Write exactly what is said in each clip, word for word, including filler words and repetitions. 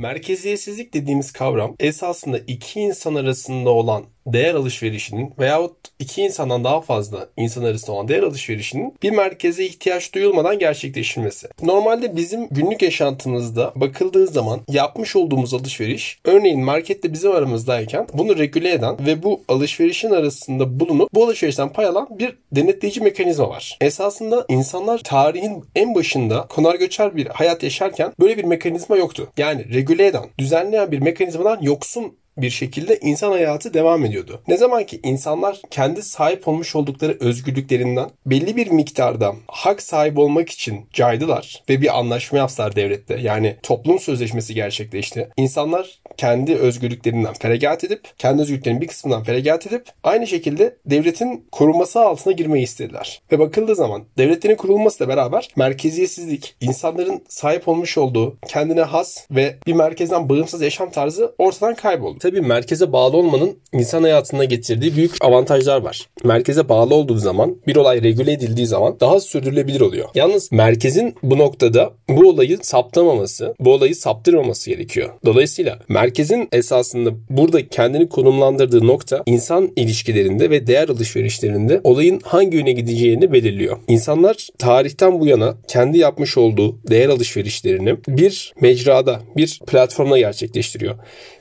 Merkeziyetsizlik dediğimiz kavram esasında iki insan arasında olan değer alışverişinin veyahut iki insandan daha fazla insan arasında olan değer alışverişinin bir merkeze ihtiyaç duyulmadan gerçekleşilmesi. Normalde bizim günlük yaşantımızda bakıldığı zaman yapmış olduğumuz alışveriş, örneğin markette bizim aramızdayken bunu regüle eden ve bu alışverişin arasında bulunup bu alışverişten pay alan bir denetleyici mekanizma var. Esasında insanlar tarihin en başında konar göçer bir hayat yaşarken böyle bir mekanizma yoktu. Yani regüle eden, düzenleyen bir mekanizmadan yoksun bir şekilde insan hayatı devam ediyordu. Ne zaman ki insanlar kendi sahip olmuş oldukları özgürlüklerinden belli bir miktarda hak sahibi olmak için caydılar ve bir anlaşma yaptılar devlette. Yani toplum sözleşmesi gerçekleşti. İnsanlar kendi özgürlüklerinden feragat edip, kendi özgürlüklerinin bir kısmından feragat edip aynı şekilde devletin korunması altına girmeyi istediler. Ve bakıldığı zaman devletlerin kurulmasıyla beraber merkeziyetsizlik, insanların sahip olmuş olduğu kendine has ve bir merkezden bağımsız yaşam tarzı ortadan kayboldu. Tabii merkeze bağlı olmanın insan hayatına getirdiği büyük avantajlar var. Merkeze bağlı olduğu zaman, bir olay regüle edildiği zaman daha sürdürülebilir oluyor. Yalnız merkezin bu noktada bu olayı saptamaması, bu olayı saptırmaması gerekiyor. Dolayısıyla merkezin esasında burada kendini konumlandırdığı nokta insan ilişkilerinde ve değer alışverişlerinde olayın hangi yöne gideceğini belirliyor. İnsanlar tarihten bu yana kendi yapmış olduğu değer alışverişlerini bir mecrada, bir platformda gerçekleştiriyor.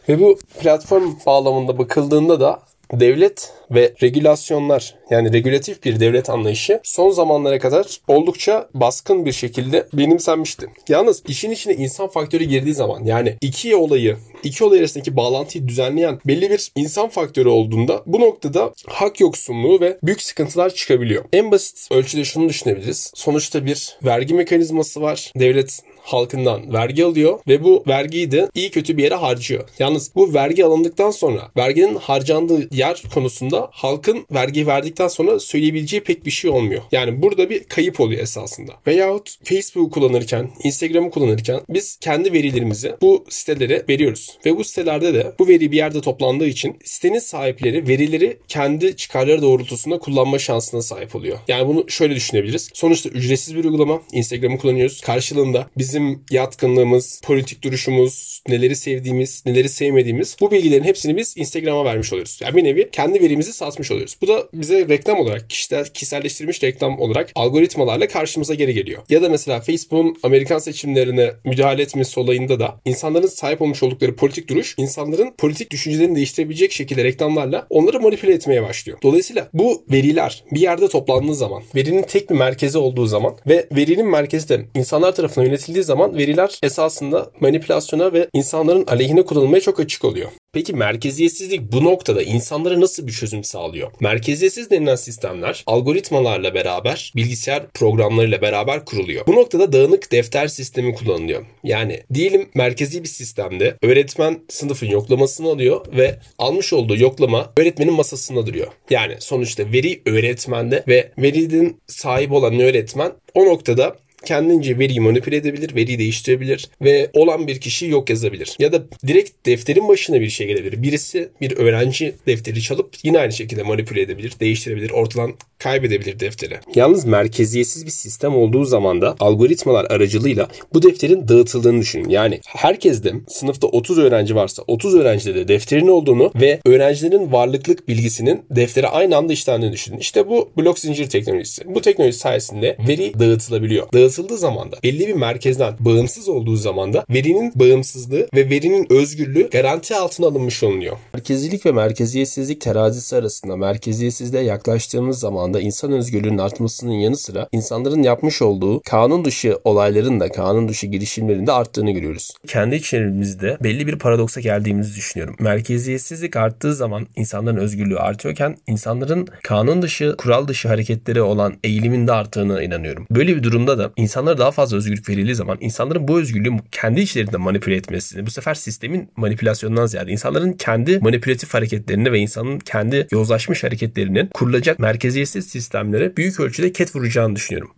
Ve bu platform bağlamında bakıldığında da devlet ve regülasyonlar, yani regülatif bir devlet anlayışı son zamanlara kadar oldukça baskın bir şekilde benimsenmişti. Yalnız işin içine insan faktörü girdiği zaman, yani iki olayı, iki olay arasındaki bağlantıyı düzenleyen belli bir insan faktörü olduğunda bu noktada hak yoksunluğu ve büyük sıkıntılar çıkabiliyor. En basit ölçüde şunu düşünebiliriz. Sonuçta bir vergi mekanizması var. Devlet halkından vergi alıyor ve bu vergiyi de iyi kötü bir yere harcıyor. Yalnız bu vergi alındıktan sonra, verginin harcandığı yer konusunda halkın vergiyi verdikten sonra söyleyebileceği pek bir şey olmuyor. Yani burada bir kayıp oluyor esasında. Veyahut Facebook'u kullanırken, Instagram'ı kullanırken biz kendi verilerimizi bu sitelere veriyoruz. Ve bu sitelerde de bu veri bir yerde toplandığı için sitenin sahipleri verileri kendi çıkarları doğrultusunda kullanma şansına sahip oluyor. Yani bunu şöyle düşünebiliriz. Sonuçta ücretsiz bir uygulama. Instagram'ı kullanıyoruz. Karşılığında bizim yatkınlığımız, politik duruşumuz, neleri sevdiğimiz, neleri sevmediğimiz bu bilgilerin hepsini biz Instagram'a vermiş oluyoruz. Yani bir nevi kendi verimizi satmış oluyoruz. Bu da bize reklam olarak, kişiselleştirilmiş reklam olarak algoritmalarla karşımıza geri geliyor. Ya da mesela Facebook'un Amerikan seçimlerine müdahale etmesi olayında da insanların sahip olmuş oldukları politik duruş, insanların politik düşüncelerini değiştirebilecek şekilde reklamlarla onları manipüle etmeye başlıyor. Dolayısıyla bu veriler bir yerde toplandığı zaman, verinin tek bir merkezi olduğu zaman ve verinin merkezi de insanlar tarafından yönetildiği zaman veriler esasında manipülasyona ve insanların aleyhine kullanılmaya çok açık oluyor. Peki merkeziyetsizlik bu noktada insanlara nasıl bir çözüm sağlıyor? Merkeziyetsiz denilen sistemler algoritmalarla beraber, bilgisayar programlarıyla beraber kuruluyor. Bu noktada dağınık defter sistemi kullanılıyor. Yani diyelim merkezi bir sistemde öğretmen sınıfın yoklamasını alıyor ve almış olduğu yoklama öğretmenin masasında duruyor. Yani sonuçta veri öğretmende ve verinin sahibi olan öğretmen o noktada kendince veriyi manipüle edebilir, veriyi değiştirebilir ve olan bir kişiyi yok yazabilir. Ya da direkt defterin başına bir şey gelebilir. Birisi bir öğrenci defteri çalıp yine aynı şekilde manipüle edebilir, değiştirebilir, ortadan kaybedebilir defteri. Yalnız merkeziyetsiz bir sistem olduğu zaman da algoritmalar aracılığıyla bu defterin dağıtıldığını düşünün. Yani herkes de sınıfta otuz öğrenci varsa otuz öğrencide de defterin olduğunu ve öğrencilerin varlıklık bilgisinin deftere aynı anda işlendiğini düşünün. İşte bu blok zinciri teknolojisi. Bu teknoloji sayesinde veri dağıtılabiliyor. Dağıt Dağıtıldığı zamanda, belli bir merkezden bağımsız olduğu zamanda verinin bağımsızlığı ve verinin özgürlüğü garanti altına alınmış olunuyor. Merkezilik ve merkeziyetsizlik terazisi arasında merkeziyetsizliğe yaklaştığımız zaman da insan özgürlüğünün artmasının yanı sıra insanların yapmış olduğu kanun dışı olayların da, kanun dışı girişimlerin de arttığını görüyoruz. Kendi içerimizde belli bir paradoksa geldiğimizi düşünüyorum. Merkeziyetsizlik arttığı zaman insanların özgürlüğü artıyorken insanların kanun dışı, kural dışı hareketleri olan eğilimin de arttığına inanıyorum. Böyle bir durumda da İnsanlara daha fazla özgürlük verildiği zaman insanların bu özgürlüğü kendi içlerinde manipüle etmesini, bu sefer sistemin manipülasyonundan ziyade insanların kendi manipülatif hareketlerini ve insanın kendi yozlaşmış hareketlerinin kurulacak merkeziyetsiz sistemlere büyük ölçüde ket vuracağını düşünüyorum.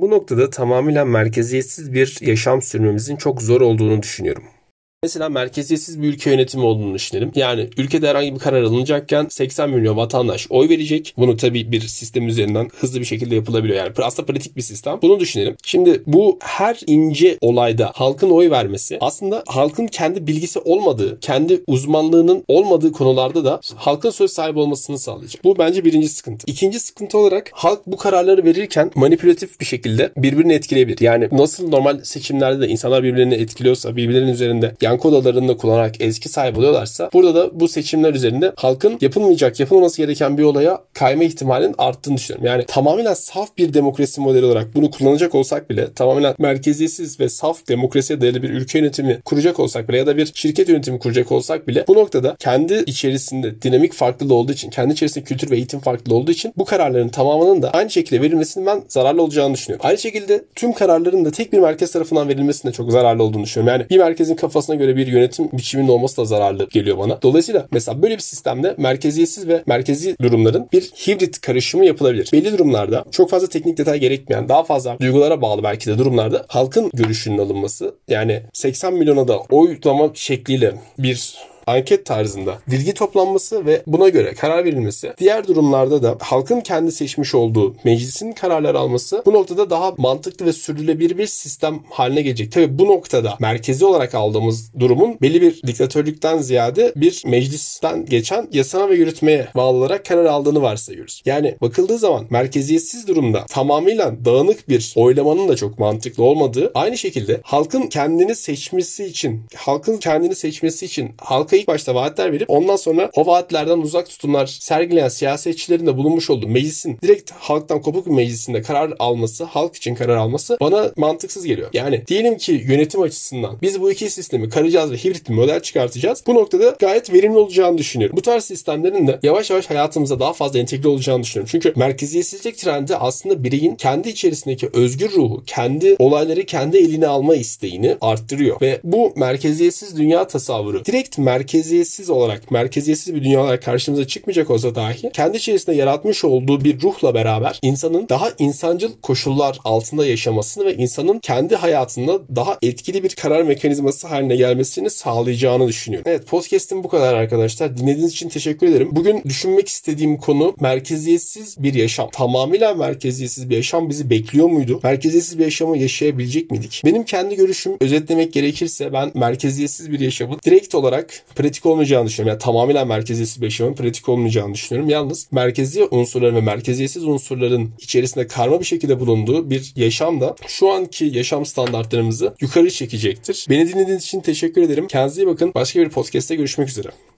Bu noktada tamamıyla merkeziyetsiz bir yaşam sürmemizin çok zor olduğunu düşünüyorum. Mesela merkeziyetsiz bir ülke yönetimi olduğunu düşünelim. Yani ülkede herhangi bir karar alınacakken seksen milyon vatandaş oy verecek. Bunu tabii bir sistem üzerinden hızlı bir şekilde yapılabiliyor. Yani aslında pratik bir sistem. Bunu düşünelim. Şimdi bu her ince olayda halkın oy vermesi aslında halkın kendi bilgisi olmadığı, kendi uzmanlığının olmadığı konularda da halkın söz sahibi olmasını sağlayacak. Bu bence birinci sıkıntı. İkinci sıkıntı olarak halk bu kararları verirken manipülatif bir şekilde birbirini etkileyebilir. Yani nasıl normal seçimlerde de insanlar birbirlerini etkiliyorsa, birbirlerinin üzerinde yankı odalarını kullanarak etki sahibi oluyorlarsa burada da bu seçimler üzerinde halkın yapılmayacak, yapılması gereken bir olaya kayma ihtimalinin arttığını düşünüyorum. Yani tamamen saf bir demokrasi modeli olarak bunu kullanacak olsak bile, tamamen merkeziyetsiz ve saf demokrasiye dayalı bir ülke yönetimi kuracak olsak bile ya da bir şirket yönetimi kuracak olsak bile bu noktada kendi içerisinde dinamik farklılığı olduğu için, kendi içerisinde kültür ve eğitim farklılığı olduğu için bu kararların tamamının da aynı şekilde verilmesinin ben zararlı olacağını düşünüyorum. Aynı şekilde tüm kararların da tek bir merkez tarafından verilmesinin de çok zararlı olduğunu düşünüyorum. Yani bir merkezin kafasına göre bir yönetim biçiminin olması da zararlı geliyor bana. Dolayısıyla mesela böyle bir sistemde merkeziyetsiz ve merkezi durumların bir hibrit karışımı yapılabilir. Belli durumlarda çok fazla teknik detay gerekmeyen, daha fazla duygulara bağlı belki de durumlarda halkın görüşünün alınması, yani seksen milyona da oylama şekliyle bir anket tarzında bilgi toplanması ve buna göre karar verilmesi, diğer durumlarda da halkın kendi seçmiş olduğu meclisin kararlar alması bu noktada daha mantıklı ve sürdürülebilir bir sistem haline gelecek. Tabii bu noktada merkezi olarak aldığımız durumun belli bir diktatörlükten ziyade bir meclisten geçen yasana ve yürütmeye bağlı olarak karar aldığını varsayıyoruz. Yani bakıldığı zaman merkeziyetsiz durumda tamamıyla dağınık bir oylamanın da çok mantıklı olmadığı, aynı şekilde halkın kendini seçmesi için, halkın kendini seçmesi için halka ilk başta vaatler verip ondan sonra o vaatlerden uzak tutumlar sergileyen siyasetçilerin de bulunmuş olduğu meclisin direkt halktan kopuk bir meclisinde karar alması, halk için karar alması bana mantıksız geliyor. Yani diyelim ki yönetim açısından biz bu iki sistemi karacağız ve hibrit bir model çıkartacağız. Bu noktada gayet verimli olacağını düşünüyorum. Bu tarz sistemlerin de yavaş yavaş hayatımıza daha fazla entegre olacağını düşünüyorum. Çünkü merkeziyetsizlik trendi aslında bireyin kendi içerisindeki özgür ruhu, kendi olayları kendi eline alma isteğini arttırıyor ve bu merkeziyetsiz dünya tasavvuru direkt merkeziyetsiz merkeziyetsiz olarak, merkeziyetsiz bir dünya olarak karşımıza çıkmayacak olsa dahi kendi içerisinde yaratmış olduğu bir ruhla beraber insanın daha insancıl koşullar altında yaşamasını ve insanın kendi hayatında daha etkili bir karar mekanizması haline gelmesini sağlayacağını düşünüyorum. Evet, podcast'im bu kadar arkadaşlar. Dinlediğiniz için teşekkür ederim. Bugün düşünmek istediğim konu merkeziyetsiz bir yaşam. Tamamıyla merkeziyetsiz bir yaşam bizi bekliyor muydu? Merkeziyetsiz bir yaşamı yaşayabilecek miydik? Benim kendi görüşüm, özetlemek gerekirse, ben merkeziyetsiz bir yaşamı direkt olarak pratik olmayacağını düşünüyorum. Yani tamamen merkeziyetsiz bir yaşamın pratik olmayacağını düşünüyorum. Yalnız merkezi unsurların ve merkeziyetsiz unsurların içerisinde karma bir şekilde bulunduğu bir yaşam da şu anki yaşam standartlarımızı yukarı çekecektir. Beni dinlediğiniz için teşekkür ederim. Kendinize iyi bakın. Başka bir podcast'te görüşmek üzere.